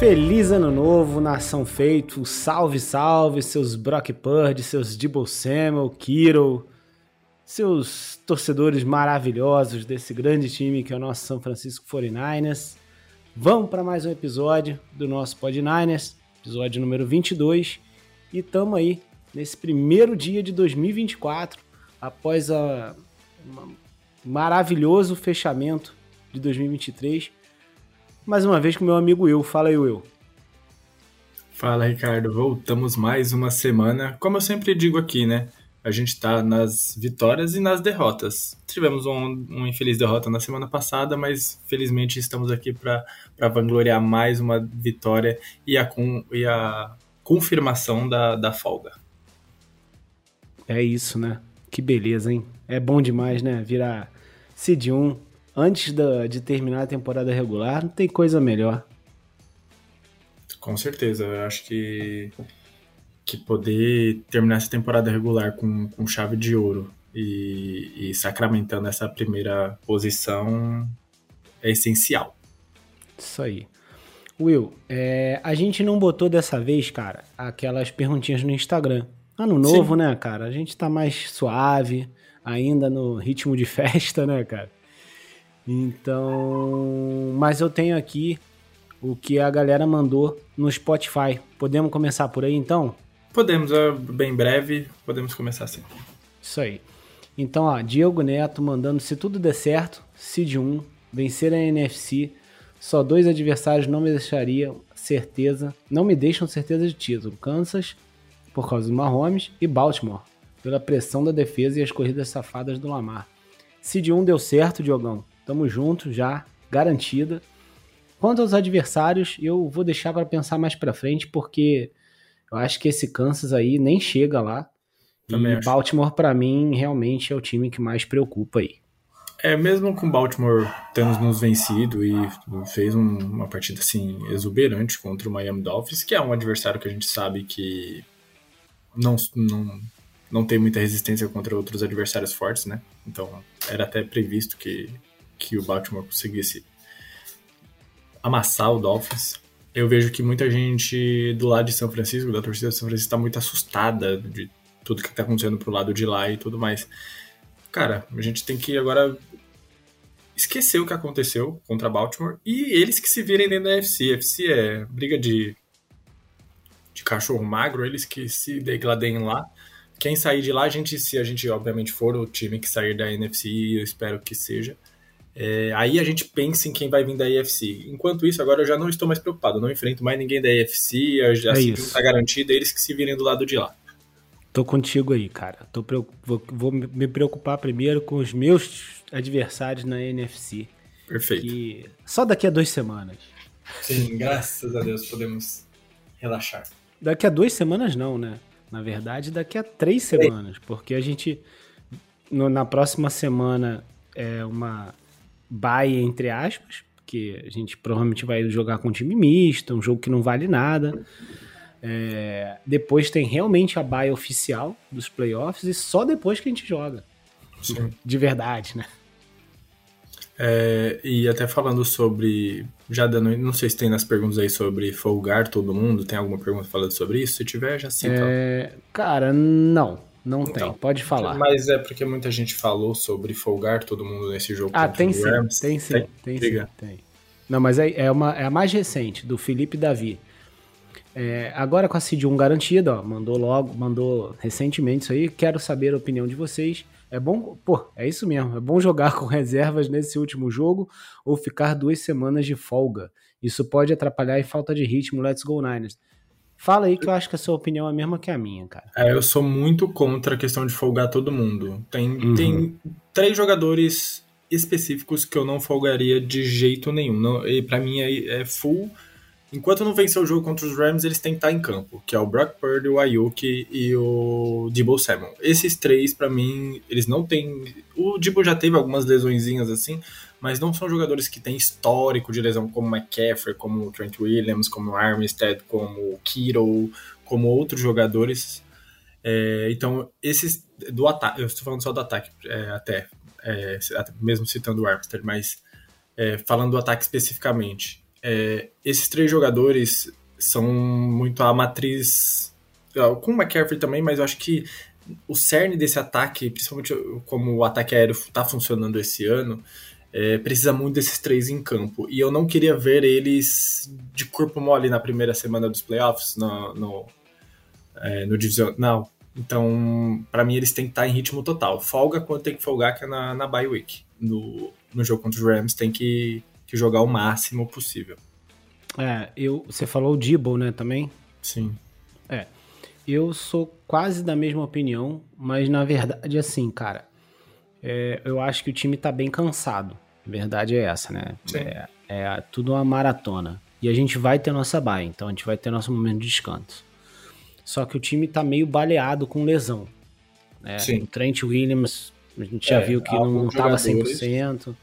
Feliz ano novo, nação feito, salve, salve, seus Brock Purdy, seus Debo Samuel, Kiro, seus torcedores maravilhosos desse grande time que é o nosso São Francisco 49ers. Vamos para mais um episódio do nosso Pod Niners, episódio número 22, e estamos aí nesse primeiro dia de 2024, após um maravilhoso fechamento de 2023, mais uma vez com meu amigo Will. Fala aí, Will. Fala, Ricardo. Voltamos mais uma semana. Como eu sempre digo aqui, né? A gente tá nas vitórias e nas derrotas. Tivemos uma infeliz derrota na semana passada, mas felizmente estamos aqui para vangloriar mais uma vitória e a confirmação da folga. É isso, né? Que beleza, hein? É bom demais, né? Virar seed 1 antes de terminar a temporada regular, não tem coisa melhor. Com certeza, eu acho que poder terminar essa temporada regular com chave de ouro e sacramentando essa primeira posição é essencial. Isso aí. Will, a gente não botou dessa vez, cara, aquelas perguntinhas no Instagram. Ano novo, sim, né, cara? A gente tá mais suave, ainda no ritmo de festa, né, cara? Então, mas eu tenho aqui o que a galera mandou no Spotify. Podemos começar por aí, então? Podemos, é bem breve, podemos começar assim. Isso aí. Então, ó, Diogo Neto mandando: se tudo der certo, seed 1, vencer a NFC, só 2 adversários não me deixam certeza de título: Kansas, por causa do Mahomes, e Baltimore, pela pressão da defesa e as corridas safadas do Lamar. Seed 1 deu certo, Diogão. Tamo junto, já, garantida. Quanto aos adversários, eu vou deixar para pensar mais para frente, porque eu acho que esse Kansas aí nem chega lá. Também e Baltimore, para mim, realmente é o time que mais preocupa aí. É, mesmo com Baltimore tendo nos vencido e fez uma partida assim exuberante contra o Miami Dolphins, que é um adversário que a gente sabe que não tem muita resistência contra outros adversários fortes, né? Então, era até previsto que o Baltimore conseguisse amassar o Dolphins. Eu vejo que muita gente do lado de São Francisco, da torcida de São Francisco, está muito assustada de tudo que está acontecendo pro lado de lá e tudo mais. Cara, a gente tem que agora esquecer o que aconteceu contra Baltimore e eles que se virem dentro da AFC. A AFC é briga de cachorro magro, eles que se degladem lá. Quem sair de lá, se a gente obviamente for o time que sair da NFC, eu espero que seja, aí a gente pensa em quem vai vir da AFC. Enquanto isso, agora eu já não estou mais preocupado, eu não enfrento mais ninguém da AFC, a seed está garantida, eles que se virem do lado de lá. Tô contigo aí, cara. Vou me preocupar primeiro com os meus adversários na NFC. Perfeito. Que só daqui a 2 semanas. Sim, graças a Deus podemos relaxar. Daqui a 2 semanas não, né? Na verdade, daqui a 3 semanas, porque a gente, na próxima semana, é uma bye, entre aspas, porque a gente provavelmente vai jogar com um time misto, um jogo que não vale nada. Depois tem realmente a bye oficial dos playoffs e só depois que a gente joga. Sim. De verdade, né? E até falando sobre, já dando, não sei se tem nas perguntas aí sobre folgar todo mundo, tem alguma pergunta falando sobre isso? Se tiver, já cita. Cara, não então, tem, pode falar. Mas é porque muita gente falou sobre folgar todo mundo nesse jogo. Ah, tem sim, Rams. Tem sim. Não, mas é a mais recente, do Felipe Davi. Agora com a seed 1 garantida, ó, mandou recentemente isso aí, quero saber a opinião de vocês. É bom, é isso mesmo, é bom jogar com reservas nesse último jogo ou ficar 2 semanas de folga? Isso pode atrapalhar e falta de ritmo, let's go Niners. Fala aí que eu acho que a sua opinião é a mesma que a minha, cara. Eu sou muito contra a questão de folgar todo mundo. Tem 3 jogadores específicos que eu não folgaria de jeito nenhum. Não, e pra mim é full. Enquanto não vencer o jogo contra os Rams, eles têm que estar em campo, que é o Brock Purdy, o Aiyuk e o Debo Samuel. Esses 3, pra mim, eles não têm... O Debo já teve algumas lesõezinhas assim, mas não são jogadores que têm histórico de lesão, como o McCaffrey, como o Trent Williams, como o Armstead, como o Kiro, como outros jogadores. Então, esses do ataque... Eu estou falando só do ataque, mesmo citando o Armstead, mas falando do ataque especificamente... esses três jogadores são muito a matriz, com o McCaffrey também, mas eu acho que o cerne desse ataque, principalmente como o ataque aéreo está funcionando esse ano, precisa muito desses três em campo. E eu não queria ver eles de corpo mole na primeira semana dos playoffs, no divisional. Então, para mim, eles têm que estar em ritmo total. Folga quando tem que folgar, que é na bye week. No jogo contra os Rams, tem que jogar o máximo possível. Você falou o Debo, né, também? Sim. Eu sou quase da mesma opinião, mas na verdade, assim, cara, eu acho que o time tá bem cansado. A verdade é essa, né? É tudo uma maratona. E a gente vai ter nossa bye, então a gente vai ter nosso momento de descanso. Só que o time tá meio baleado com lesão, né? O Trent Williams, a gente já viu que não tava 100%.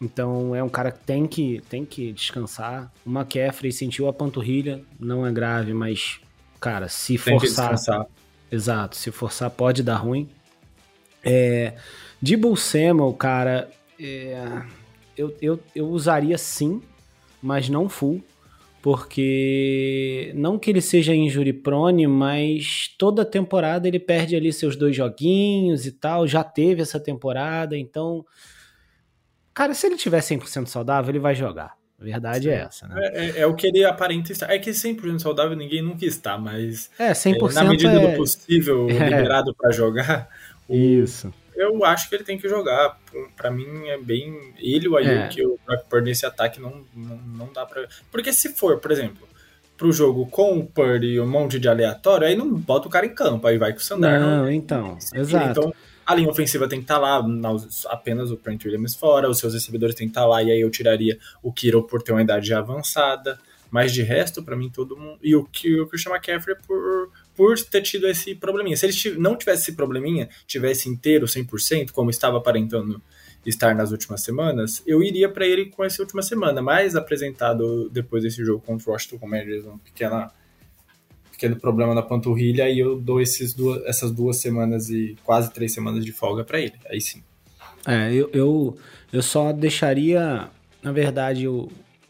Então é um cara que tem que descansar. O McCaffrey sentiu a panturrilha, não é grave, mas, cara, se tem forçar... Exato, se forçar pode dar ruim. Debo Samuel, cara, eu usaria sim, mas não full. Porque não que ele seja injury prone, mas toda temporada ele perde ali seus 2 joguinhos e tal, já teve essa temporada, então, cara, se ele tiver 100% saudável, ele vai jogar. A verdade é essa, né? É o que ele aparenta estar. É que 100% saudável ninguém nunca está, mas 100% na medida do possível, liberado para jogar, isso. Eu acho que ele tem que jogar. Pra mim é bem... Ele, o Aiyuk, o Brock Purdy, esse ataque não dá pra... Porque se for, por exemplo, pro jogo com o Purdy, um monte de aleatório, aí não bota o cara em campo, aí vai com o Sandar. Não, então, exato. Então, a linha ofensiva tem que estar lá, apenas o Trent Williams fora, os seus recebedores tem que estar lá, e aí eu tiraria o Kiro por ter uma idade já avançada, mas de resto, pra mim, todo mundo... E o Christian McCaffrey por ter tido esse probleminha. Se ele não tivesse esse probleminha, tivesse inteiro, 100%, como estava aparentando estar nas últimas semanas, eu iria para ele com essa última semana, mas apresentado depois desse jogo contra o Washington Commanders, um pequeno problema na panturrilha, e eu dou essas 2 semanas e quase 3 semanas de folga para ele, aí sim. Eu só deixaria, na verdade,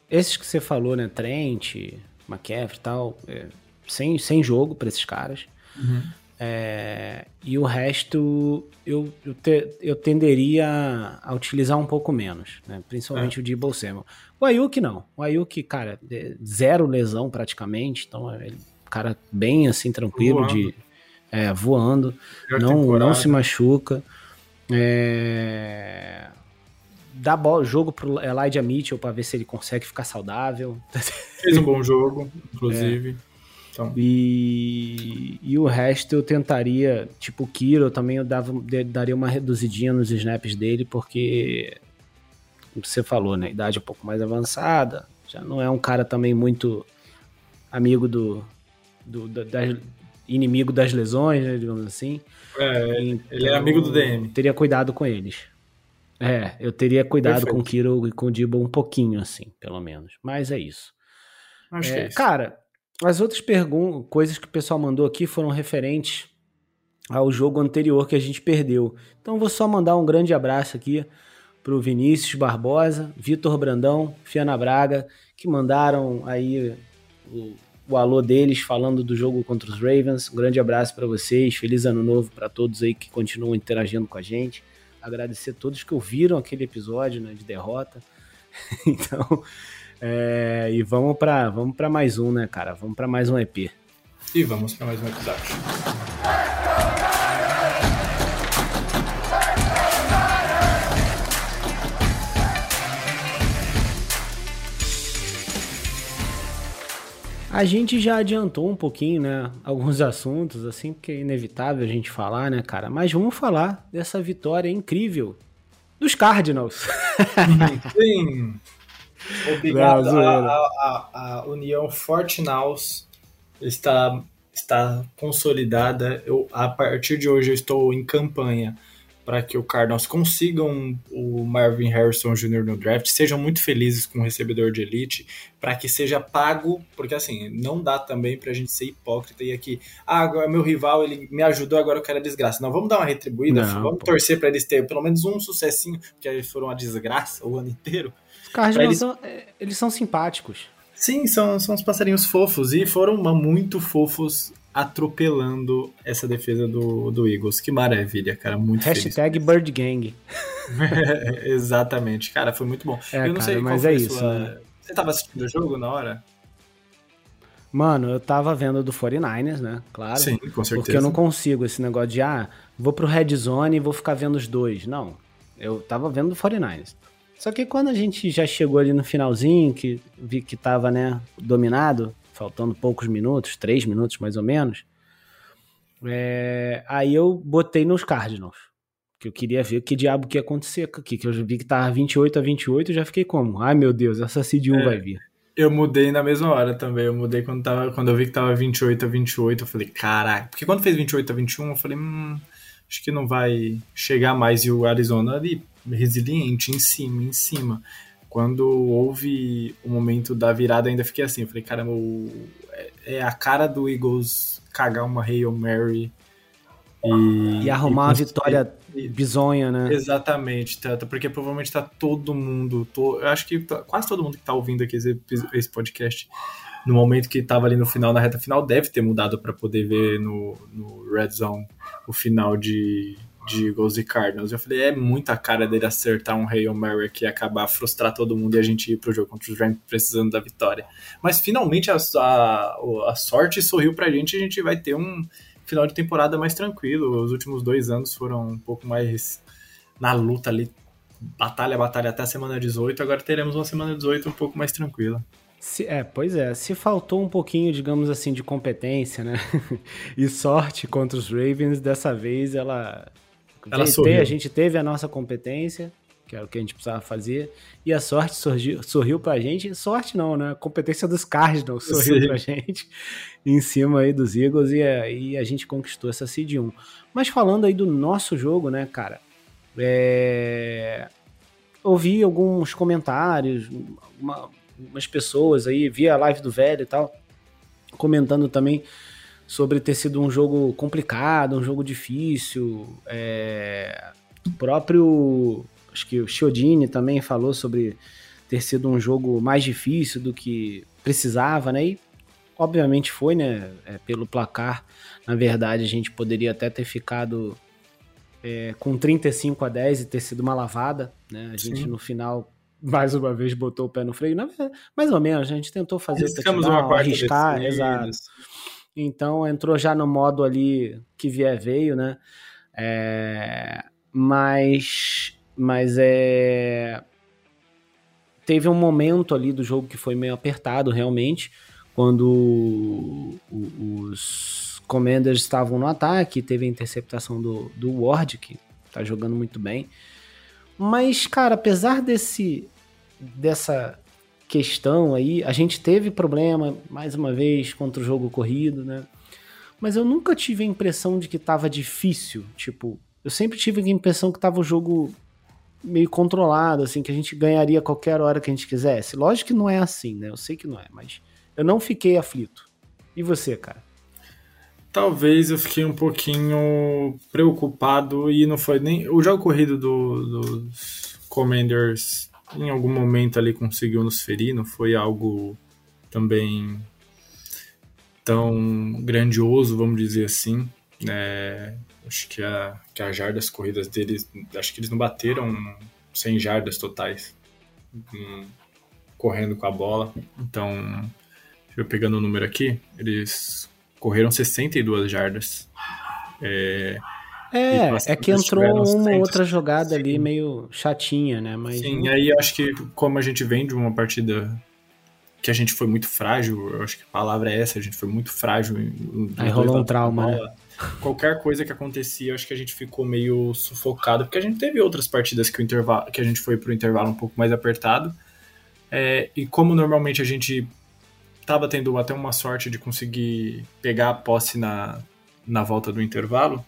esses que você falou, né, Trent, McCaffrey e tal... Sem jogo para esses caras. Uhum. E o resto eu tenderia a utilizar um pouco menos, né? Principalmente o Debo Samuel. O Aiyuk não. O Aiyuk, cara, 0 lesão praticamente, então cara bem assim tranquilo, voando. Voando. Não se machuca. Dá jogo pro Elijah Mitchell para ver se ele consegue ficar saudável. Fez um bom jogo, inclusive. Então. E o resto eu tentaria, tipo o Kiro, também eu daria uma reduzidinha nos snaps dele, porque, como você falou, né, idade um pouco mais avançada, já não é um cara também muito amigo inimigo das lesões, né, digamos assim. Então, ele é amigo do DM. Teria cuidado com eles. Eu teria cuidado com o Kiro e com o Debo um pouquinho, assim, pelo menos. Mas é isso. Acho que é isso. Cara... As outras coisas que o pessoal mandou aqui foram referentes ao jogo anterior que a gente perdeu. Então vou só mandar um grande abraço aqui pro Vinícius Barbosa, Vitor Brandão, Fiana Braga, que mandaram aí o alô deles falando do jogo contra os Ravens. Um grande abraço para vocês, feliz ano novo para todos aí que continuam interagindo com a gente. Agradecer a todos que ouviram aquele episódio, né, de derrota. Então... e vamos pra mais um, né, cara? Vamos pra mais um EP. E vamos pra mais um episódio. A gente já adiantou um pouquinho, né, alguns assuntos, assim, porque é inevitável a gente falar, né, cara? Mas vamos falar dessa vitória incrível dos Cardinals. Sim! Obrigado. A união Fortinals está consolidada. A partir de hoje eu estou em campanha para que o Cardinals consigam o Marvin Harrison Jr. no draft, sejam muito felizes com o recebedor de elite, para que seja pago, porque assim, não dá também para a gente ser hipócrita e aqui, agora meu rival, ele me ajudou, agora eu quero a desgraça. Não, vamos dar uma retribuída, não, vamos torcer para eles terem pelo menos um sucessinho, porque eles foram uma desgraça o ano inteiro. Os Cardinals, eles são simpáticos. Sim, são os passarinhos fofos, e foram muito fofos atropelando essa defesa do Eagles. Que maravilha, cara, muito #feliz. #BirdGang. Exatamente, cara, foi muito bom. Eu não sei, mas é isso. Né? Você tava assistindo o jogo na hora? Mano, eu tava vendo do 49ers, né? Claro. Sim, com certeza. Porque eu não consigo esse negócio de, vou pro Red Zone e vou ficar vendo os dois. Não, eu tava vendo do 49ers. Só que quando a gente já chegou ali no finalzinho, que vi que tava, né, dominado, faltando poucos minutos, 3 minutos mais ou menos, aí eu botei nos Cardinals, que eu queria ver que diabo que ia acontecer aqui, que eu vi que tava 28-28 e já fiquei como, ai meu Deus, essa seed 1 vai vir. Eu mudei na mesma hora também, eu mudei quando eu vi que tava 28-28, eu falei, caraca, porque quando fez 28-21 eu falei, acho que não vai chegar mais, e o Arizona ali, resiliente, em cima. Quando houve o momento da virada, ainda fiquei assim, eu falei, caramba, é a cara do Eagles cagar uma Hail Mary e arrumar uma vitória bizonha, né? Exatamente, porque provavelmente tá todo mundo, eu acho que quase todo mundo que tá ouvindo aqui esse podcast, no momento que tava ali no final, na reta final, deve ter mudado para poder ver no Red Zone o final de Eagles e Cardinals. Eu falei, é muita cara dele acertar um Hail Mary que ia acabar, frustrar todo mundo e a gente ir pro jogo contra os Rams precisando da vitória. Mas finalmente a sorte sorriu pra gente e a gente vai ter um final de temporada mais tranquilo. Os últimos 2 anos foram um pouco mais na luta ali, batalha até a semana 18, agora teremos uma semana 18 um pouco mais tranquila. Se faltou um pouquinho, digamos assim, de competência, né, e sorte contra os Ravens, dessa vez ela sorriu. A gente teve a nossa competência, que era o que a gente precisava fazer, e a sorte sorriu pra gente, sorte não, né, a competência dos Cardinals sorriu pra gente, em cima aí dos Eagles, e a gente conquistou essa seed 1. Mas falando aí do nosso jogo, né, cara, ouvi alguns comentários, umas pessoas aí, via a live do velho e tal, comentando também sobre ter sido um jogo complicado, um jogo difícil. O próprio, acho que o Chiodini também falou sobre ter sido um jogo mais difícil do que precisava, né? E obviamente foi, né? Pelo placar, na verdade, a gente poderia até ter ficado com 35-10 e ter sido uma lavada, né? A gente, no final, mais uma vez botou o pé no freio, mais ou menos, a gente tentou fazer o touchdown, arriscar, exato. Então entrou já no modo ali que vier veio, né? Mas teve um momento ali do jogo que foi meio apertado realmente, quando os Commanders estavam no ataque, teve a interceptação do Ward, que tá jogando muito bem. Mas, cara, apesar dessa questão aí, a gente teve problema, mais uma vez, contra o jogo corrido, né? Mas eu nunca tive a impressão de que tava difícil, tipo, eu sempre tive a impressão que tava o jogo meio controlado, assim, que a gente ganharia qualquer hora que a gente quisesse. Lógico que não é assim, né? Eu sei que não é, mas eu não fiquei aflito. E você, cara? Talvez eu fiquei um pouquinho preocupado e não foi nem... O jogo corrido dos Commanders em algum momento ali conseguiu nos ferir, não foi algo também tão grandioso, vamos dizer assim. Acho que a jarda, as corridas deles, acho que eles não bateram 100 jardas totais correndo com a bola. Então, eu pegando o número aqui, eles... correram 62 jardas. Que entrou uma outra jogada ali meio chatinha, né? Mas sim, aí acho que como a gente vem de uma partida que a gente foi muito frágil, eu acho que a palavra é essa, a gente foi muito frágil. Aí rolou um trauma, né? Qualquer coisa que acontecia, acho que a gente ficou meio sufocado, porque a gente teve outras partidas que a gente foi pro intervalo um pouco mais apertado. E como normalmente a gente... tava tendo até uma sorte de conseguir pegar a posse na volta do intervalo,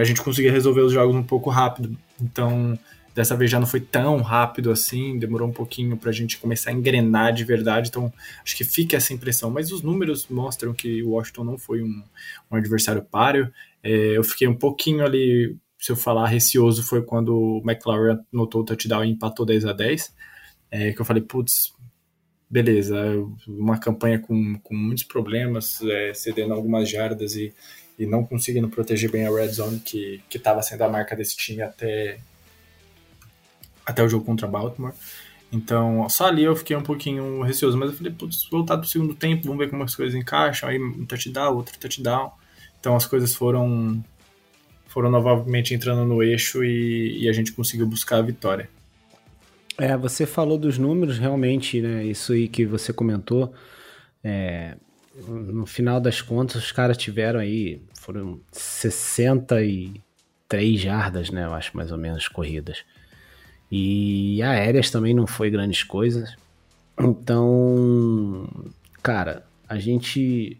a gente conseguia resolver os jogos um pouco rápido. Então, dessa vez já não foi tão rápido assim, demorou um pouquinho pra gente começar a engrenar de verdade, então acho que fica essa impressão, mas os números mostram que o Washington não foi um adversário páreo. Eu fiquei um pouquinho ali, se eu falar receoso, foi quando o McLaurin anotou o touchdown e empatou 10-10, que eu falei, putz, beleza, uma campanha com muitos problemas, cedendo algumas jardas e não conseguindo proteger bem a Red Zone, que estava sendo a marca desse time até o jogo contra Baltimore. Então, só ali eu fiquei um pouquinho receoso, mas eu falei, putz, voltar pro segundo tempo, vamos ver como as coisas encaixam, aí um touchdown, outro touchdown. Então as coisas foram novamente entrando no eixo e a gente conseguiu buscar a vitória. Você falou dos números, realmente, né, isso aí que você comentou, no final das contas os caras tiveram aí, foram 63 jardas, né, eu acho, mais ou menos, corridas. E aéreas também não foi grandes coisas. Então, cara, a gente,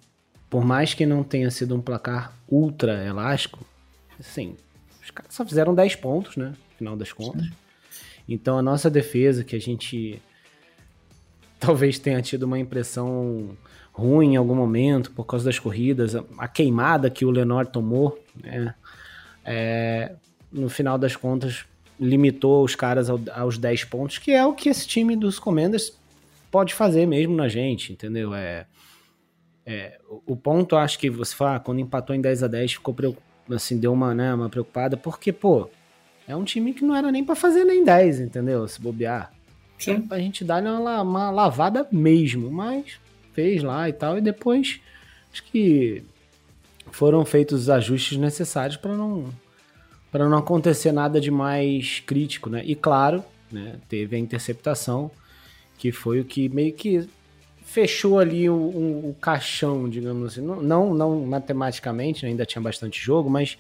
por mais que não tenha sido um placar ultra elástico, assim, os caras só fizeram 10 pontos, né, no final das contas. Então a nossa defesa, que a gente talvez tenha tido uma impressão ruim em algum momento por causa das corridas, a queimada que o Lenoir tomou, né, no final das contas limitou os caras aos 10 pontos, que é o que esse time dos Commanders pode fazer mesmo na gente, entendeu? O ponto, acho que você fala, quando empatou em 10-10, ficou assim, deu uma preocupada, porque, pô, é um time que não era nem pra fazer nem 10, entendeu? Se bobear. Sim. Pra gente dar uma lavada mesmo, mas fez lá e tal, e depois acho que foram feitos os ajustes necessários para não acontecer nada de mais crítico, né? E claro, né, teve a interceptação, que foi o que meio que fechou ali o caixão, digamos assim. Não matematicamente, né, ainda tinha bastante jogo, mas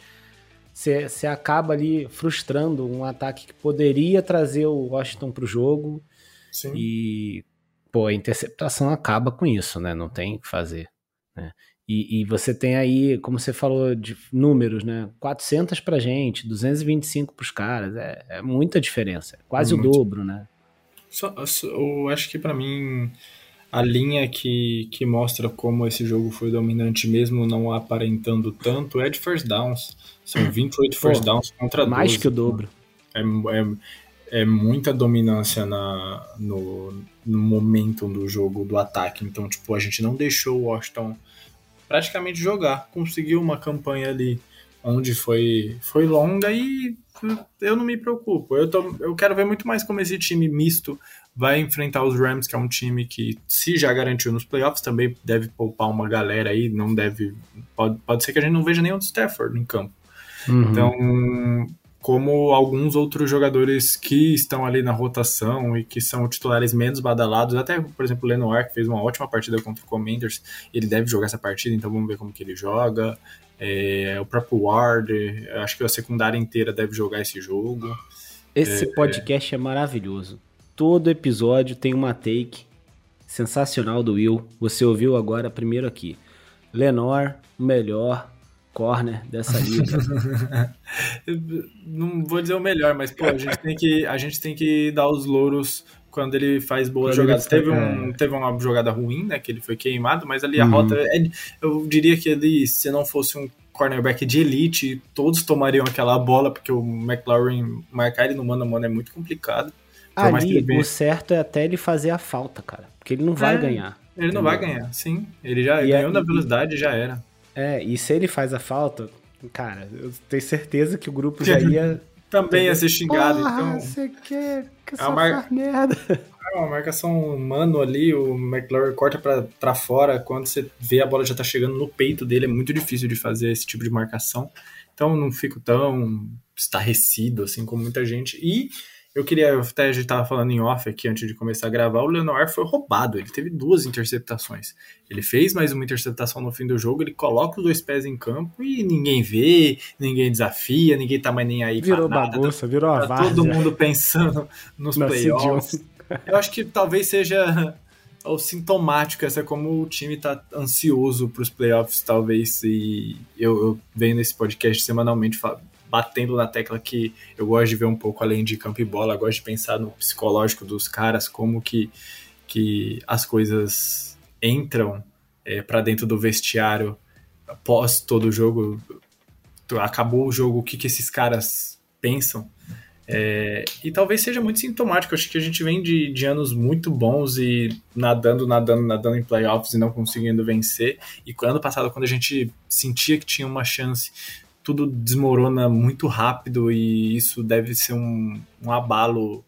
você acaba ali frustrando um ataque que poderia trazer o Washington para o jogo. Sim. E, pô, a interceptação acaba com isso, né? Não tem o que fazer, né? E você tem aí, como você falou, de números, né? 400 pra gente, 225 pros caras. É muita diferença. Quase o dobro, né? Eu acho que, pra mim, a linha que mostra como esse jogo foi dominante, mesmo não aparentando tanto, é de first downs. São 28 first downs contra 12. Mais que o dobro. É muita dominância no momento do jogo, do ataque. Então, tipo, a gente não deixou o Washington praticamente jogar, conseguiu uma campanha ali onde foi longa e eu não me preocupo, eu quero ver muito mais como esse time misto vai enfrentar os Rams, que é um time que, se já garantiu nos playoffs, também deve poupar uma galera aí, não deve, pode ser que a gente não veja nenhum Stafford em campo. Então, como alguns outros jogadores que estão ali na rotação e que são titulares menos badalados, até, por exemplo, o Lenoir, que fez uma ótima partida contra o Commanders, ele deve jogar essa partida, então vamos ver como que ele joga. O próprio Ward, acho que a secundária inteira deve jogar esse jogo. Esse podcast é maravilhoso. Todo episódio tem uma take sensacional do Will. Você ouviu agora primeiro aqui. Lenoir, melhor corner dessa liga. Não vou dizer o melhor, mas pô, a gente tem que dar os louros quando ele faz boas jogadas. Teve uma jogada ruim, né, que ele foi queimado, mas ali a rota, eu diria que ali, se não fosse um cornerback de elite, todos tomariam aquela bola, porque o McLaurin marcar ele no mano a mano é muito complicado. Ali, o certo é até ele fazer a falta, cara, porque ele não vai ganhar. Ele não vai ganhar, sim. Ele já ganhou na velocidade e já era. E se ele faz a falta, cara, eu tenho certeza que o grupo já ia também ia ser xingado. Então, você quer que essa merda. É uma marcação humano ali, o McLaurin corta pra fora, quando você vê a bola já tá chegando no peito dele, é muito difícil de fazer esse tipo de marcação. Então não fico tão estarrecido assim como muita gente. E eu queria, até a gente tava falando em off aqui antes de começar a gravar, o Lenoir foi roubado, ele teve 2 interceptações. Ele fez mais uma interceptação no fim do jogo, ele coloca os 2 pés em campo e ninguém vê, ninguém desafia, ninguém tá mais nem aí pra nada. Virou bagunça, virou a várzea. Todo mundo pensando nos playoffs. Eu acho que talvez seja o sintomático, essa é como o time tá ansioso pros playoffs, talvez, e eu venho nesse podcast semanalmente batendo na tecla que eu gosto de ver um pouco além de campo e bola, gosto de pensar no psicológico dos caras, como que as coisas entram para dentro do vestiário após todo o jogo, acabou o jogo, o que esses caras pensam. E talvez seja muito sintomático. Acho que a gente vem de anos muito bons e nadando em playoffs e não conseguindo vencer. E ano passado, quando a gente sentia que tinha uma chance, tudo desmorona muito rápido, e isso deve ser um abalo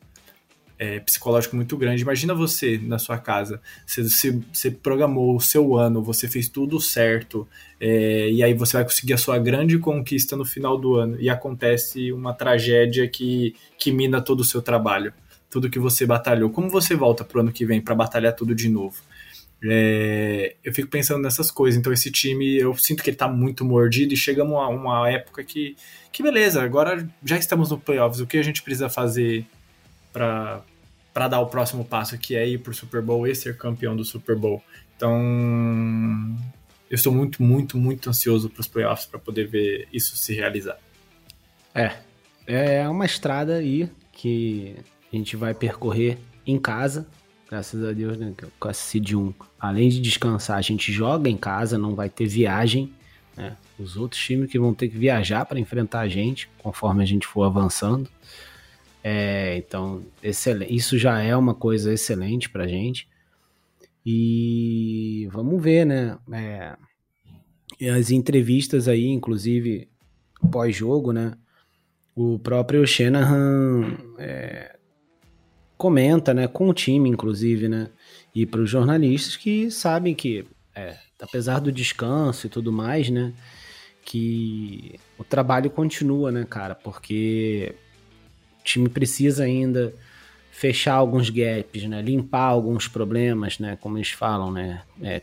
psicológico muito grande. Imagina você na sua casa, você programou o seu ano, você fez tudo certo, e aí você vai conseguir a sua grande conquista no final do ano, e acontece uma tragédia que mina todo o seu trabalho, tudo que você batalhou. Como você volta pro ano que vem para batalhar tudo de novo? Eu fico pensando nessas coisas. Então esse time, eu sinto que ele tá muito mordido, e chegamos a uma época que beleza, agora já estamos no playoffs, o que a gente precisa fazer para dar o próximo passo, que é ir pro Super Bowl e ser campeão do Super Bowl? Então, eu estou muito, muito, muito ansioso pros playoffs para poder ver isso se realizar. É uma estrada aí que a gente vai percorrer em casa, graças a Deus, né, com essa seed 1. Além de descansar, a gente joga em casa, não vai ter viagem, né? Os outros times que vão ter que viajar para enfrentar a gente, conforme a gente for avançando. Então, isso já é uma coisa excelente pra gente, e vamos ver, né, as entrevistas aí, inclusive pós-jogo, né, o próprio Shanahan comenta, né, com o time, inclusive, né, e pros jornalistas que sabem que, apesar do descanso e tudo mais, né, que o trabalho continua, né, cara, porque o time precisa ainda fechar alguns gaps, né? Limpar alguns problemas, né? Como eles falam, né?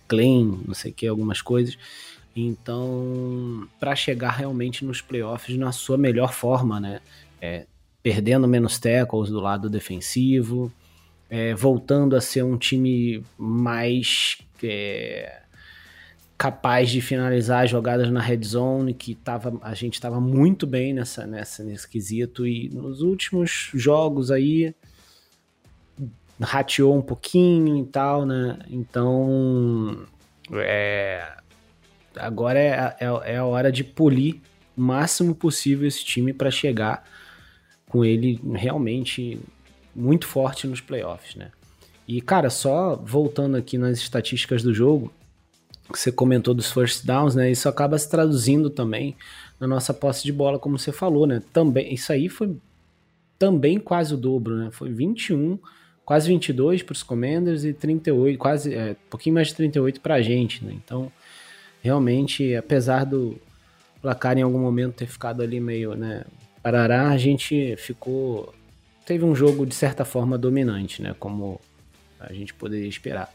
Clean, não sei o que, algumas coisas. Então, para chegar realmente nos playoffs na sua melhor forma, né? Perdendo menos tackles do lado defensivo, voltando a ser um time mais capaz de finalizar as jogadas na red zone, a gente estava muito bem nesse quesito, e nos últimos jogos aí rateou um pouquinho e tal, né? Então agora é a hora de polir o máximo possível esse time para chegar com ele realmente muito forte nos playoffs, né? E cara, só voltando aqui nas estatísticas do jogo, que você comentou dos first downs, né? Isso acaba se traduzindo também na nossa posse de bola, como você falou, né? Também, isso aí foi também quase o dobro, né? Foi 21, quase 22 para os Commanders e 38, quase pouquinho mais de 38 para a gente, né? Então, realmente, apesar do placar em algum momento ter ficado ali meio, né, parará, a gente teve um jogo de certa forma dominante, né? Como a gente poderia esperar.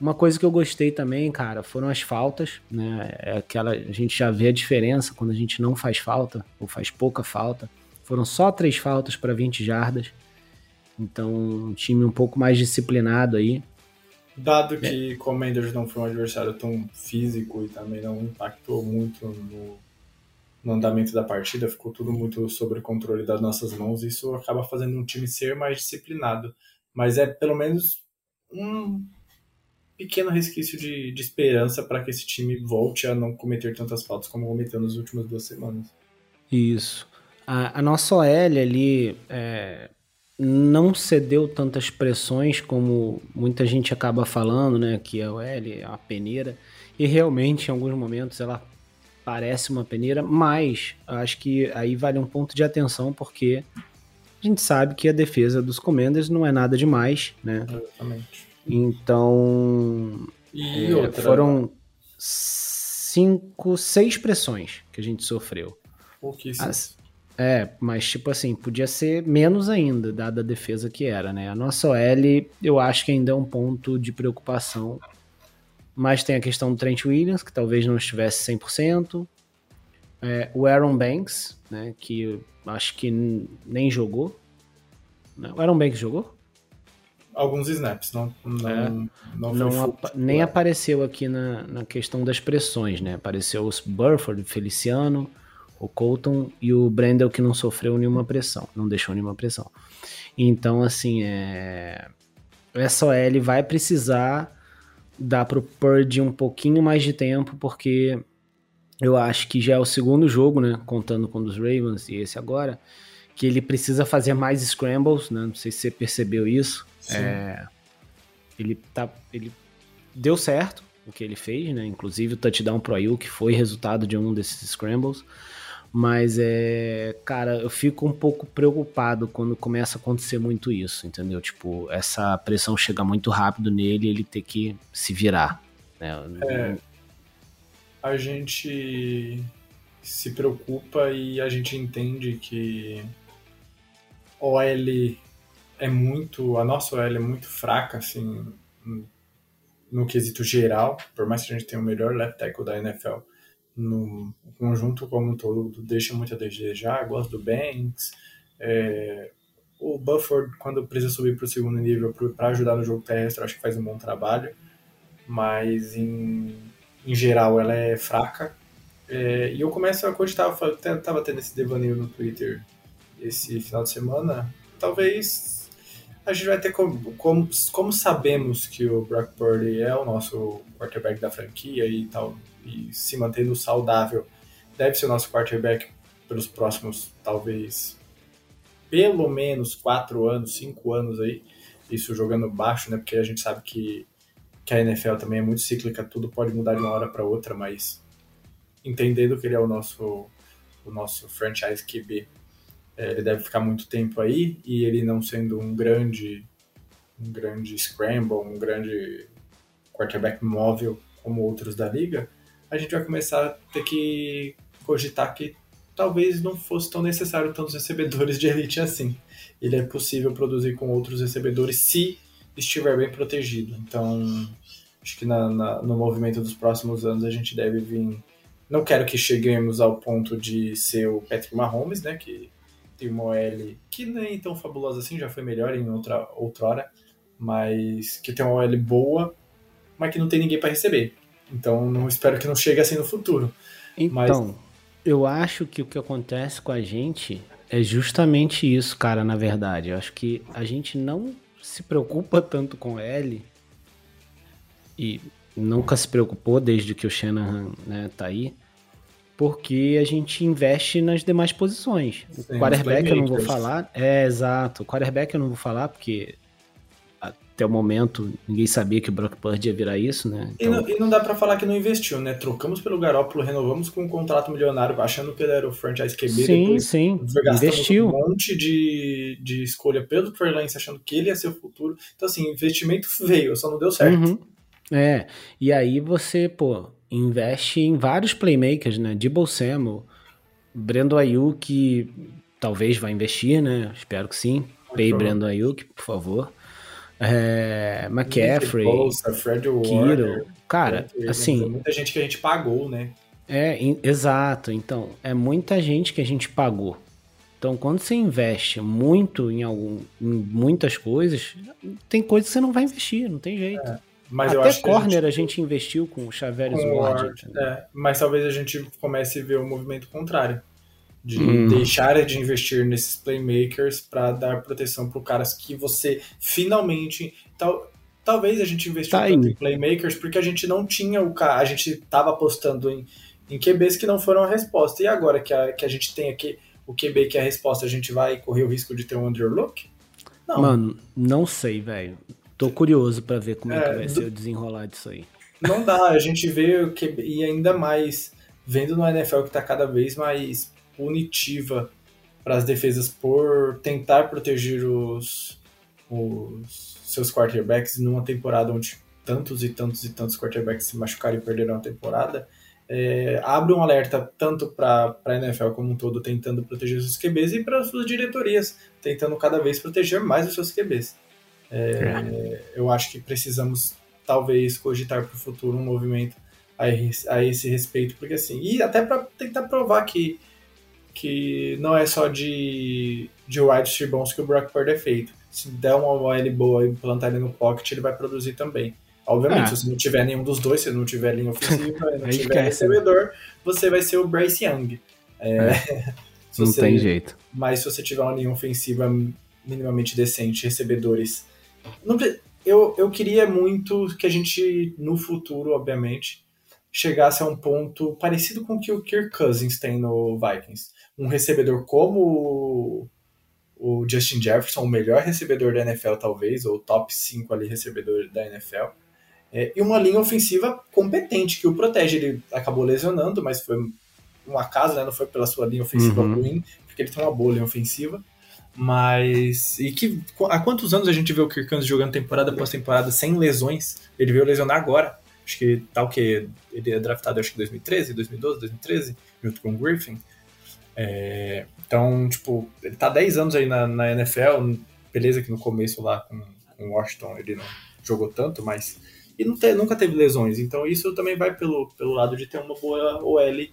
Uma coisa que eu gostei também, cara, foram as faltas, né? A gente já vê a diferença quando a gente não faz falta, ou faz pouca falta. Foram só 3 faltas para 20 jardas. Então, um time um pouco mais disciplinado aí. Dado que Commanders não foi um adversário tão físico e também não impactou muito no andamento da partida, ficou tudo muito sob o controle das nossas mãos, isso acaba fazendo um time ser mais disciplinado. Mas é pelo menos um pequeno resquício de esperança para que esse time volte a não cometer tantas faltas como cometeu nas últimas 2 semanas. Isso. A nossa OL ali não cedeu tantas pressões como muita gente acaba falando, né? Que a OL é uma peneira, e realmente em alguns momentos ela parece uma peneira, mas acho que aí vale um ponto de atenção, porque a gente sabe que a defesa dos Commanders não é nada demais, né? Exatamente. Então, e foram 5, 6 pressões que a gente sofreu. Pouquíssimas. Mas tipo assim, podia ser menos ainda, dada a defesa que era, né? A nossa OL, eu acho que ainda é um ponto de preocupação. Mas tem a questão do Trent Williams, que talvez não estivesse 100%. O Aaron Banks, né? Que acho que nem jogou. O Aaron Banks jogou? alguns snaps, não apareceu aqui na questão das pressões, né? Apareceu o Burford, o Feliciano, o Colton e o Brendel, que não sofreu nenhuma pressão, não deixou nenhuma pressão. Então, assim, essa OL vai precisar dar pro Purdy um pouquinho mais de tempo, porque eu acho que já é o segundo jogo, né, contando com o dos Ravens e esse agora, que ele precisa fazer mais scrambles, né? Não sei se você percebeu isso. Ele deu certo o que ele fez, né? Inclusive o touchdown pro Aiyuk foi resultado de um desses scrambles, mas cara, eu fico um pouco preocupado quando começa a acontecer muito isso, entendeu? Tipo, essa pressão chega muito rápido nele e ele ter que se virar, né? A gente se preocupa e a gente entende que a nossa OL é muito fraca, assim, no quesito geral, por mais que a gente tenha o melhor left tackle da NFL, no conjunto como um todo, deixa muito a desejar. Gosto do Banks, o Buford, quando precisa subir para o segundo nível para ajudar no jogo terrestre, acho que faz um bom trabalho, mas em geral ela é fraca, e eu começo a cogitar, estava tendo esse devaneio no Twitter esse final de semana, talvez a gente vai ter como sabemos que o Brock Purdy é o nosso quarterback da franquia e tal, e se mantendo saudável deve ser o nosso quarterback pelos próximos, talvez, pelo menos 4 anos, 5 anos aí, isso jogando baixo, né, porque a gente sabe que a NFL também é muito cíclica, tudo pode mudar de uma hora para outra, mas entendendo que ele é o nosso franchise QB, ele deve ficar muito tempo aí, e ele não sendo um grande scramble, um grande quarterback móvel como outros da liga, a gente vai começar a ter que cogitar que talvez não fosse tão necessário tantos recebedores de elite assim. Ele é possível produzir com outros recebedores se estiver bem protegido. Então, acho que no movimento dos próximos anos a gente deve vir... Não quero que cheguemos ao ponto de ser o Patrick Mahomes, né, que tem uma OL que nem tão fabulosa assim, já foi melhor em outrora, mas que tem uma OL boa, mas que não tem ninguém para receber. Então, não espero que não chegue assim no futuro. Então, eu acho que o que acontece com a gente é justamente isso, cara, na verdade. Eu acho que a gente não se preocupa tanto com ele e nunca se preocupou desde que o Shanahan, né, tá aí, porque a gente investe nas demais posições. O quarterback eu não vou falar. Exato. O quarterback eu não vou falar, porque... até o momento, ninguém sabia que o Brock Purdy ia virar isso, né? Então... E não dá pra falar que não investiu, né? Trocamos pelo Garoppolo, renovamos com um contrato milionário, achando que ele era o franchise QB. Sim, investiu. Um monte de escolha pelo Trey Lance, achando que ele ia ser o futuro. Então, assim, investimento veio, só não deu certo. Uhum. E aí você, investe em vários playmakers, né? Debo Samuel, Brandon Aiyuk, que talvez vai investir, né? Espero que sim. Pay Brandon Aiyuk, por favor. McCaffrey, Kiro, cara, assim... Muita gente que a gente pagou, né? Exato. Então, é muita gente que a gente pagou. Então, quando você investe muito em muitas coisas, tem coisas que você não vai investir, não tem jeito. Mas até eu acho corner que a gente investiu com o Xaverius Ward. Mas talvez a gente comece a ver o movimento contrário. De deixar de investir nesses playmakers para dar proteção para os caras que você finalmente... Talvez a gente investiu tanto em playmakers porque a gente não tinha o cara... A gente estava apostando em QBs que não foram a resposta. E agora que a gente tem aqui o QB que é a resposta, a gente vai correr o risco de ter um underlook? Não. Mano, não sei, velho. Tô curioso para ver como é que vai ser o desenrolar disso aí. Não dá, a gente vê o QB... E ainda mais, vendo no NFL que tá cada vez mais... punitiva para as defesas por tentar proteger os seus quarterbacks numa temporada onde tantos e tantos e tantos quarterbacks se machucaram e perderam a temporada, abre um alerta tanto para a NFL como um todo tentando proteger os seus QBs e para as suas diretorias, tentando cada vez proteger mais os seus QBs. Eu acho que precisamos talvez cogitar para o futuro um movimento a esse respeito, porque assim, e até para tentar provar que não é só de wide receivers que o Brock Purdy é feito. se der uma OL boa e plantar ele no pocket, ele vai produzir também. Obviamente, se você não tiver nenhum dos dois, se não tiver linha ofensiva, não tiver recebedor, você vai ser o Bryce Young. Não você, tem jeito. Mas se você tiver uma linha ofensiva minimamente decente, recebedores... Não, eu queria muito que a gente, no futuro, obviamente, chegasse a um ponto parecido com o que o Kirk Cousins tem no Vikings. Um recebedor como o Justin Jefferson, o melhor recebedor da NFL talvez, ou top 5 ali recebedor da NFL, e uma linha ofensiva competente que o protege. Ele acabou lesionando, mas foi um acaso, né? Não foi pela sua linha ofensiva ruim, porque ele tem uma boa linha ofensiva. Mas, e que há quantos anos a gente vê o Kirk Cousins jogando temporada após temporada sem lesões? Ele veio lesionar agora, acho que tá o quê? Ele é draftado acho que 2013, junto com o Griffin. Então, tipo, ele tá 10 anos aí na NFL, beleza que no começo lá com o Washington ele não jogou tanto, mas e nunca teve lesões, então isso também vai pelo lado de ter uma boa OL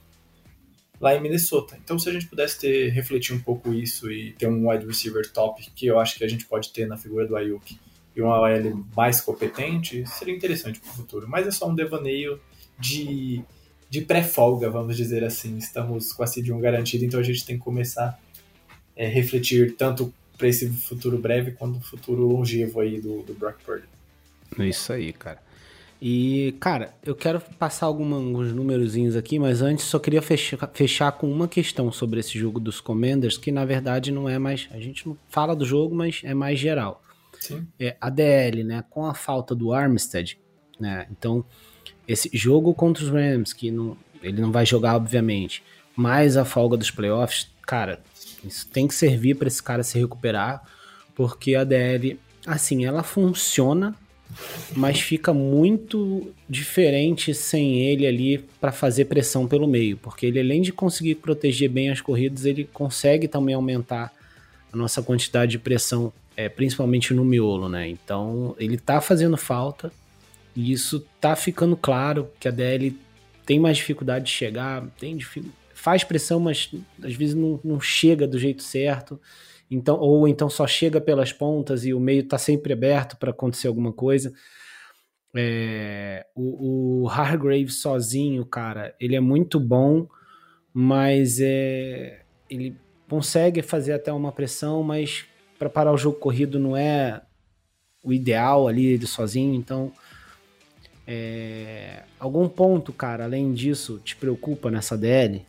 lá em Minnesota. Então, se a gente pudesse refletir um pouco isso e ter um wide receiver top, que eu acho que a gente pode ter na figura do Aiyuk, e uma OL mais competente, seria interessante para o futuro. Mas é só um devaneio de pré-folga, vamos dizer assim. Estamos com a seed 1 garantida, então a gente tem que começar a refletir tanto para esse futuro breve quanto o futuro longevo aí do Brock Purdy. Isso aí, cara. E, cara, eu quero passar alguns numerozinhos aqui, mas antes só queria fechar com uma questão sobre esse jogo dos Commanders, que na verdade não é mais... A gente não fala do jogo, mas é mais geral. Sim. A DL, né, com a falta do Armstead, né, então esse jogo contra os Rams, que ele não vai jogar, obviamente, mais a folga dos playoffs, cara, isso tem que servir para esse cara se recuperar, porque a DL, assim, ela funciona, mas fica muito diferente sem ele ali para fazer pressão pelo meio, porque ele, além de conseguir proteger bem as corridas, ele consegue também aumentar a nossa quantidade de pressão, principalmente no miolo, né? Então ele tá fazendo falta e isso tá ficando claro que a DL tem mais dificuldade de chegar, faz pressão, mas às vezes não chega do jeito certo. Então, ou então só chega pelas pontas e o meio está sempre aberto para acontecer alguma coisa. O Hargrave sozinho, cara, ele é muito bom, mas ele consegue fazer até uma pressão, mas para parar o jogo corrido não é o ideal ali, ele sozinho. Então, algum ponto, cara, além disso, te preocupa nessa DL?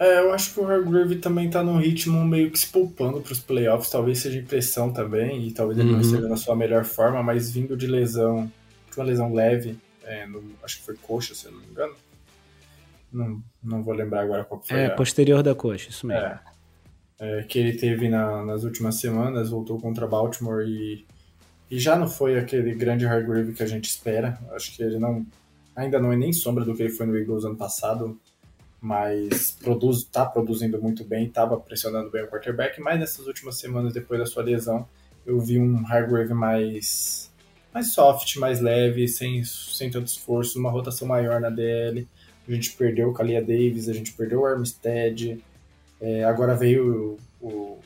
Eu acho que o Hargrave também tá num ritmo meio que se poupando pros playoffs, talvez seja impressão também, e talvez ele não esteja na sua melhor forma, mas vindo de lesão, uma lesão leve, acho que foi coxa, se eu não me engano, não vou lembrar agora qual foi. Posterior da coxa, isso mesmo. Que ele teve nas últimas semanas, voltou contra Baltimore e já não foi aquele grande Hargrave que a gente espera, acho que ele ainda não é nem sombra do que ele foi no Eagles ano passado, mas tá produzindo muito bem, estava pressionando bem o quarterback, mas nessas últimas semanas, depois da sua lesão, eu vi um Hargrave mais soft, mais leve, sem tanto esforço, uma rotação maior na DL, a gente perdeu o Kalia Davis, a gente perdeu o Armstead, agora veio o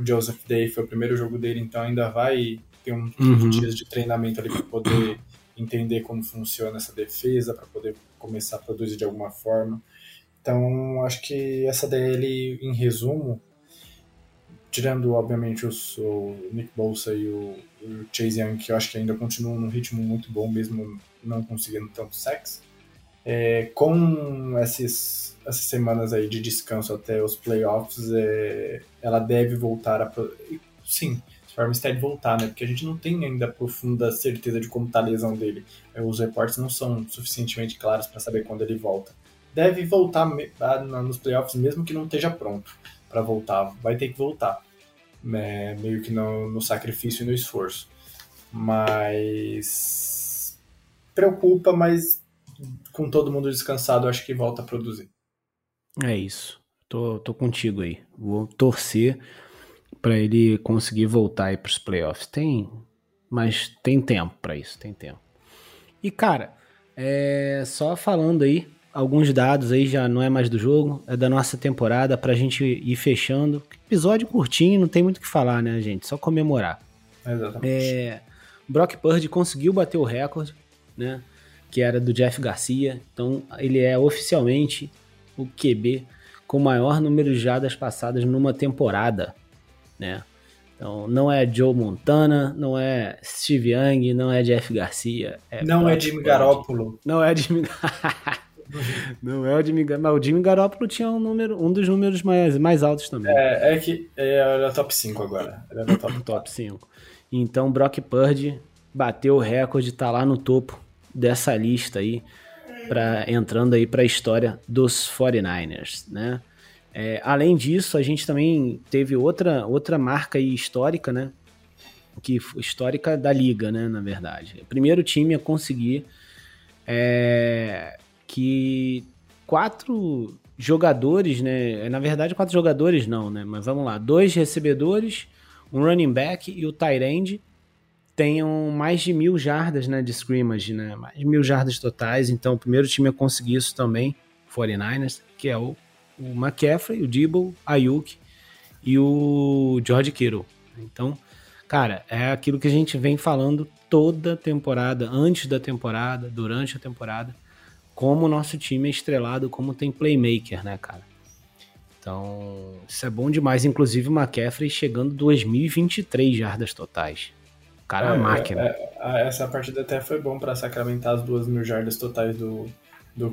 Joseph Day, foi o primeiro jogo dele, então ainda vai ter uns dias de treinamento ali para poder entender como funciona essa defesa, para poder começar a produzir de alguma forma. Então, acho que essa DL, em resumo, tirando, obviamente, o Nick Bosa e o Chase Young, que eu acho que ainda continuam num ritmo muito bom, mesmo não conseguindo tanto sacks, com essas semanas aí de descanso até os playoffs, ela deve voltar a... Sim, se o Armstead voltar, né? Porque a gente não tem ainda profunda certeza de como está a lesão dele. Os reportes não são suficientemente claros para saber quando ele volta. Deve voltar nos playoffs, mesmo que não esteja pronto para voltar. Vai ter que voltar, né? Meio que no sacrifício e no esforço. Mas preocupa, mas com todo mundo descansado, acho que volta a produzir. É isso. Tô contigo aí. Vou torcer para ele conseguir voltar aí para os playoffs. Mas tem tempo para isso, tem tempo. E, cara, só falando aí alguns dados aí, já não é mais do jogo, é da nossa temporada, pra gente ir fechando. Episódio curtinho, não tem muito o que falar, né, gente? Só comemorar. Exatamente. Brock Purdy conseguiu bater o recorde, né, que era do Jeff Garcia. Então, ele é oficialmente o QB com o maior número de jardas passadas numa temporada, né? Então, não é Joe Montana, não é Steve Young, não é Jeff Garcia. Não é Jimmy Garoppolo. Não é o Jimmy Garoppolo. Mas o Jimmy Garoppolo tinha um dos números mais altos também. É que ele é top 5 agora. Ele é top 5. Então, Brock Purdy bateu o recorde, tá lá no topo dessa lista aí, entrando aí para a história dos 49ers, né? Além disso, a gente também teve outra marca aí histórica, né? Histórica da liga, né? Na verdade, o primeiro time a conseguir que quatro jogadores, né? Na verdade, quatro jogadores não, né? Mas vamos lá, dois recebedores, um running back e o tight end tenham mais de 1.000 jardas, né? De scrimmage, né? Mais de 1.000 jardas totais. Então, o primeiro time a conseguir isso também, 49ers, que é o McCaffrey, o Debo, Aiyuk e o Kiro. Então, cara, é aquilo que a gente vem falando toda temporada, antes da temporada, durante a temporada, como o nosso time é estrelado, como tem playmaker, né, cara? Então, isso é bom demais. Inclusive, o McCaffrey chegando 2.023 jardas totais. O cara é uma máquina. Essa partida até foi bom para sacramentar as 2.000 jardas totais do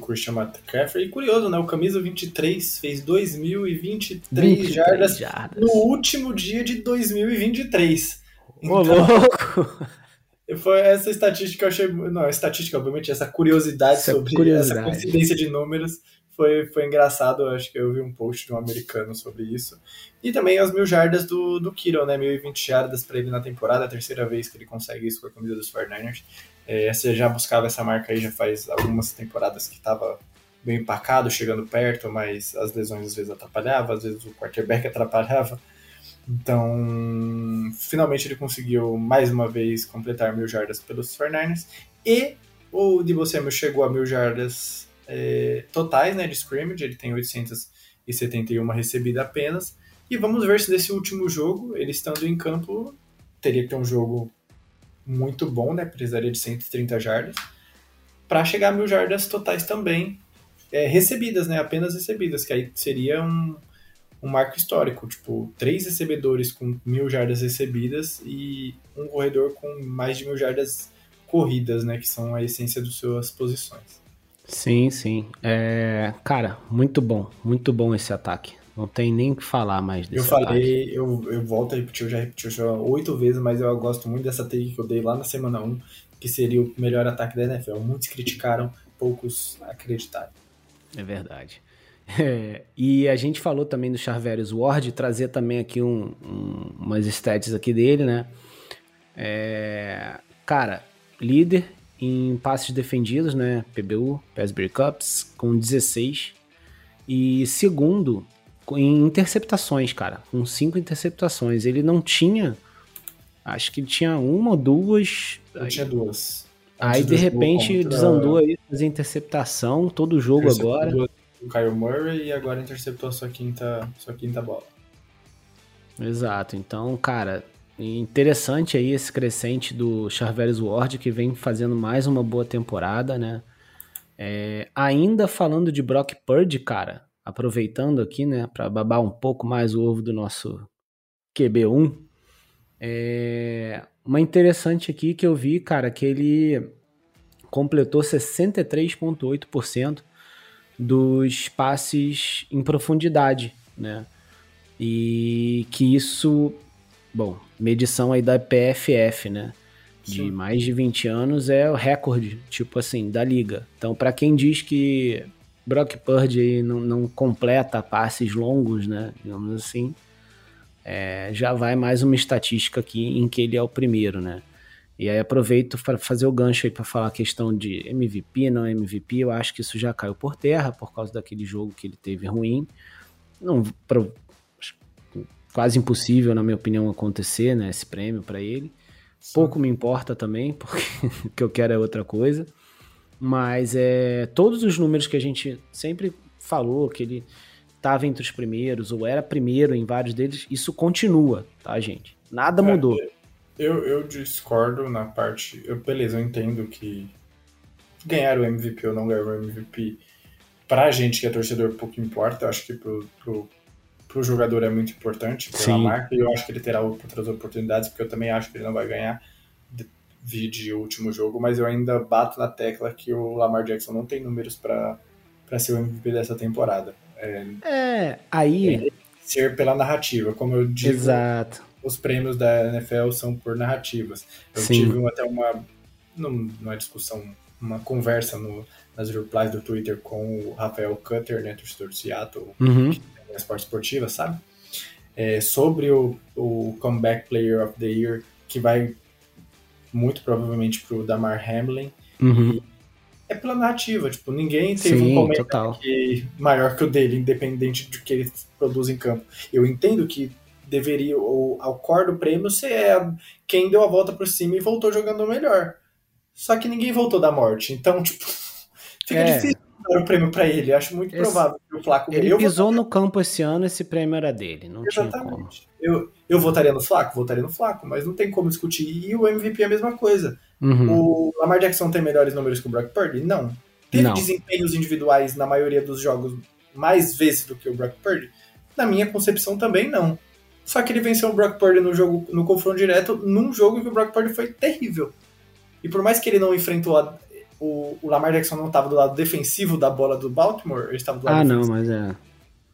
Christian McCaffrey. E curioso, né? O camisa 23 fez 2.023 jardas no último dia de 2023. Ô, então, louco! Foi essa estatística, eu achei... Não, estatística, obviamente, essa curiosidade essa coincidência de números foi engraçado. Acho que eu vi um post de um americano sobre isso. E também as 1.000 jardas do Kiro, né? 1.020 jardas para ele na temporada, a terceira vez que ele consegue isso com a camisa dos 49ers. Você já buscava essa marca aí já faz algumas temporadas que estava bem empacado, chegando perto, mas as lesões às vezes atrapalhavam, às vezes o quarterback atrapalhava. Então, finalmente ele conseguiu mais uma vez completar 1.000 jardas pelos 49ers. E o Debo Samuel chegou a 1.000 jardas totais, né, de scrimmage. Ele tem 871 recebida apenas. E vamos ver se desse último jogo, ele estando em campo, teria que ter um jogo muito bom, né? Precisaria de 130 jardas para chegar a 1.000 jardas totais também, recebidas, né? Apenas recebidas, que aí seria um marco histórico, tipo 3 recebedores com 1.000 jardas recebidas e um corredor com mais de 1.000 jardas corridas, né? Que são a essência das suas posições. Sim, sim. Cara, muito bom esse ataque. Não tem nem o que falar mais desse ataque. Eu volto a repetir, eu já repeti 8 vezes, mas eu gosto muito dessa take que eu dei lá na semana 1, que seria o melhor ataque da NFL. Muitos criticaram, poucos acreditaram. É verdade. E a gente falou também do Charverius Ward, trazer também aqui umas stats aqui dele, né? Cara, líder em passes defendidos, né? PBU, Pass Breakups, com 16. E segundo em interceptações, cara, com 5 interceptações. Ele não tinha, acho que ele tinha uma ou duas. Eu tinha duas. Aí, de repente, desandou aí, fazer interceptação todo jogo agora. O Kyle Murray e agora interceptou a sua quinta bola. Exato. Então, cara, interessante aí esse crescente do Charverius Ward, que vem fazendo mais uma boa temporada, né? Ainda falando de Brock Purdy, cara, aproveitando aqui, né, para babar um pouco mais o ovo do nosso QB1, uma interessante aqui que eu vi, cara, que ele completou 63,8% dos passes em profundidade, né, e que isso, bom, medição aí da PFF, né, de Sim. mais de 20 anos é o recorde, tipo assim, da liga. Então, para quem diz que Brock Purdy aí não completa passes longos, né, digamos assim, já vai mais uma estatística aqui em que ele é o primeiro, né. E aí aproveito para fazer o gancho aí para falar a questão de MVP, não MVP, eu acho que isso já caiu por terra por causa daquele jogo que ele teve ruim, quase impossível, na minha opinião, acontecer, né, esse prêmio para ele. Pouco me importa também, porque o que eu quero é outra coisa. Mas todos os números que a gente sempre falou, que ele estava entre os primeiros, ou era primeiro em vários deles, isso continua, tá, gente? Nada mudou. Eu discordo na parte... Eu entendo que ganhar o MVP ou não ganhar o MVP, pra gente que é torcedor, pouco importa. Eu acho que pro jogador é muito importante, pela marca, e eu acho que ele terá outras oportunidades, porque eu também acho que ele não vai ganhar de último jogo, mas eu ainda bato na tecla que o Lamar Jackson não tem números pra ser o MVP dessa temporada. Ser pela narrativa, como eu digo. Exato. Os prêmios da NFL são por narrativas. Eu tive até uma discussão, uma conversa nas replies do Twitter com o Rafael Cutter, né, torcedor do Seattle, que tem a esporte esportiva, sabe? Sobre o Comeback Player of the Year, que vai muito provavelmente pro Damar Hamlin. E é pela narrativa, tipo, ninguém teve um comentário maior que o dele, independente do que ele produz em campo. Eu entendo que deveria, ao core do prêmio, ser quem deu a volta por cima e voltou jogando melhor. Só que ninguém voltou da morte, então, tipo, fica difícil dar o prêmio pra ele. Eu acho muito provável que o Flaco... Ele pisou no campo esse ano, esse prêmio era dele, não tinha como. Eu votaria no Flaco, mas não tem como discutir. E o MVP é a mesma coisa. O Lamar Jackson tem melhores números que o Brock Purdy? Não. Teve desempenhos individuais na maioria dos jogos mais vezes do que o Brock Purdy? Na minha concepção também não. Só que ele venceu o Brock Purdy no confronto direto, num jogo em que o Brock Purdy foi terrível. E por mais que ele não enfrentou... O Lamar Jackson não estava do lado defensivo da bola do Baltimore, ele estava do lado defensivo.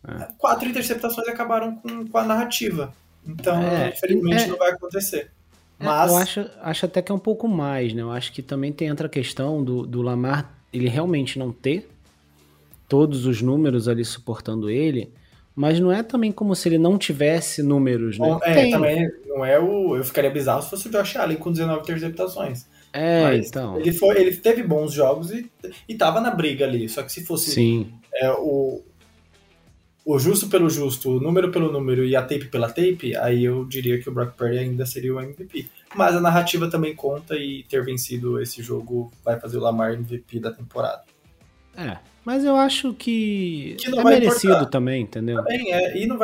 Mas 4 interceptações acabaram com a narrativa. Então, infelizmente, não vai acontecer. Mas... Eu acho até que é um pouco mais, né? Eu acho que também entra a questão do Lamar, ele realmente não ter todos os números ali suportando ele, mas não é também como se ele não tivesse números, né? Também não é Eu ficaria bizarro se fosse o Josh Allen com 19 interceptações. Mas então... Ele teve bons jogos e tava na briga ali, só que se fosse o justo pelo justo, o número pelo número e a tape pela tape, aí eu diria que o Brock Purdy ainda seria o MVP. Mas a narrativa também conta e ter vencido esse jogo vai fazer o Lamar MVP da temporada. Mas eu acho que não é vai merecido importar. Também, entendeu?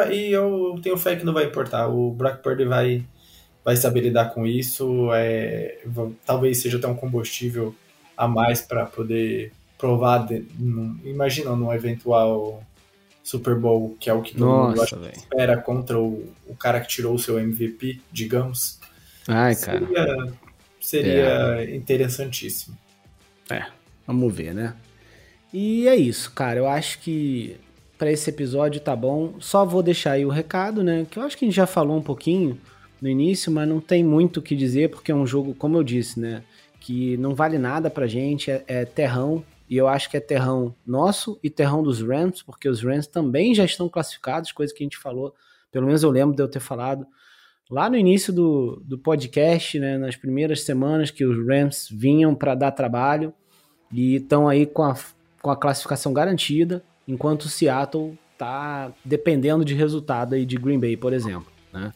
E eu tenho fé que não vai importar. O Brock Purdy vai saber lidar com isso, talvez seja até um combustível a mais para poder provar, imagina, num eventual Superbowl, que é o que todo mundo espera, contra o cara que tirou o seu MVP, digamos. Seria interessantíssimo. Vamos ver, né? E é isso, cara, eu acho que para esse episódio tá bom, só vou deixar aí o recado, né, que eu acho que a gente já falou um pouquinho no início, mas não tem muito o que dizer, porque é um jogo, como eu disse, né, que não vale nada pra gente, é terrão, e eu acho que é terrão nosso e terrão dos Rams, porque os Rams também já estão classificados, coisa que a gente falou, pelo menos eu lembro de eu ter falado lá no início do podcast, né, nas primeiras semanas que os Rams vinham pra dar trabalho, e estão aí com a classificação garantida, enquanto o Seattle tá dependendo de resultado aí de Green Bay, por exemplo, né.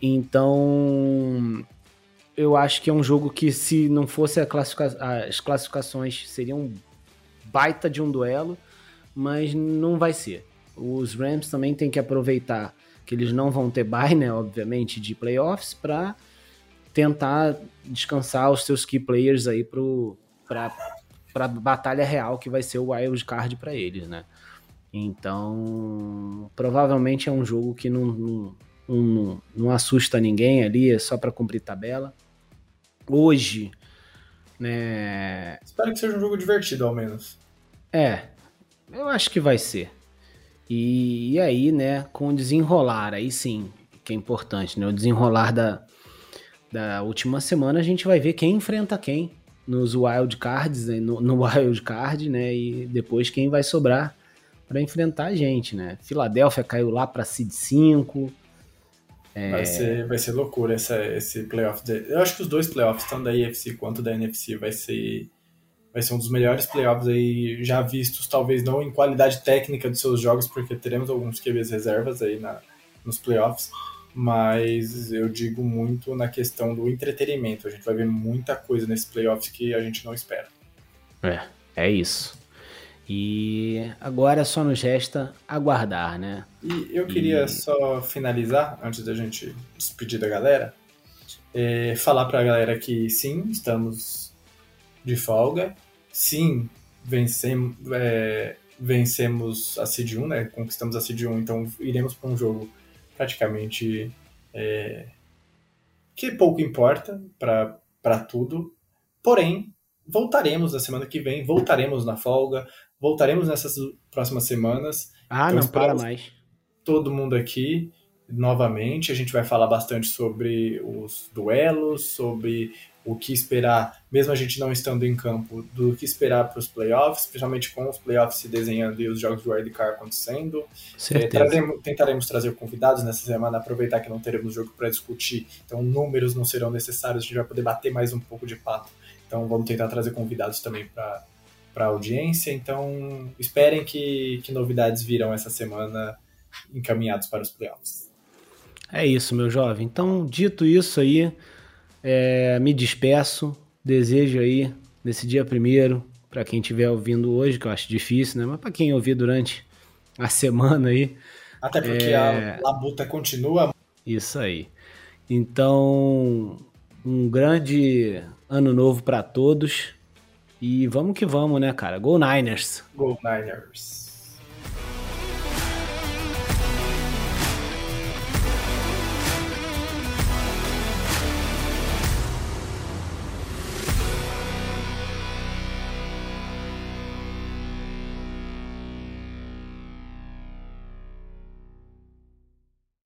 Então, eu acho que é um jogo que, se não fosse as classificações, seria um baita de um duelo, mas não vai ser. Os Rams também têm que aproveitar que eles não vão ter bye, né, obviamente, de playoffs, para tentar descansar os seus key players aí para a batalha real que vai ser o wild card para eles, né? Então, provavelmente é um jogo que não assusta ninguém ali, é só para cumprir tabela. Hoje, né... Espero que seja um jogo divertido, ao menos. Eu acho que vai ser. E aí, né, com o desenrolar, aí sim, que é importante, né, o desenrolar da última semana, a gente vai ver quem enfrenta quem nos wild cards, no wild card, né, e depois quem vai sobrar para enfrentar a gente, né. Filadélfia caiu lá para seed 5... Vai ser loucura esse playoff. Eu acho que os dois playoffs, tanto da AFC quanto da NFC, vai ser um dos melhores playoffs aí já vistos, talvez não em qualidade técnica dos seus jogos, porque teremos alguns QBs reservas aí nos playoffs, mas eu digo muito na questão do entretenimento. A gente vai ver muita coisa nesse playoffs que a gente não espera. É isso. E agora só nos resta aguardar, né? E eu queria só finalizar, antes da gente despedir da galera, falar pra galera que sim, estamos de folga, sim, vencemos a Seed 1, né? Conquistamos a Seed 1, então iremos pra um jogo praticamente que pouco importa pra tudo, porém, voltaremos na semana que vem, voltaremos na folga, voltaremos nessas próximas semanas. Então, não para mais. Todo mundo aqui, novamente, a gente vai falar bastante sobre os duelos, sobre o que esperar, mesmo a gente não estando em campo, do que esperar para os playoffs, principalmente com os playoffs se desenhando e os jogos de wildcard acontecendo. Tentaremos trazer convidados nessa semana, aproveitar que não teremos jogo para discutir, então números não serão necessários, a gente vai poder bater mais um pouco de papo. Então vamos tentar trazer convidados também para a audiência. Então esperem que novidades virão essa semana encaminhados para os playoffs. É isso, meu jovem. Então, dito isso aí, me despeço. Desejo aí, nesse dia primeiro, para quem estiver ouvindo hoje, que eu acho difícil, né? Mas para quem ouvir durante a semana aí. Até porque a labuta continua. Isso aí. Então, um grande ano novo para todos e vamos que vamos, né, cara? Go Niners! Go Niners!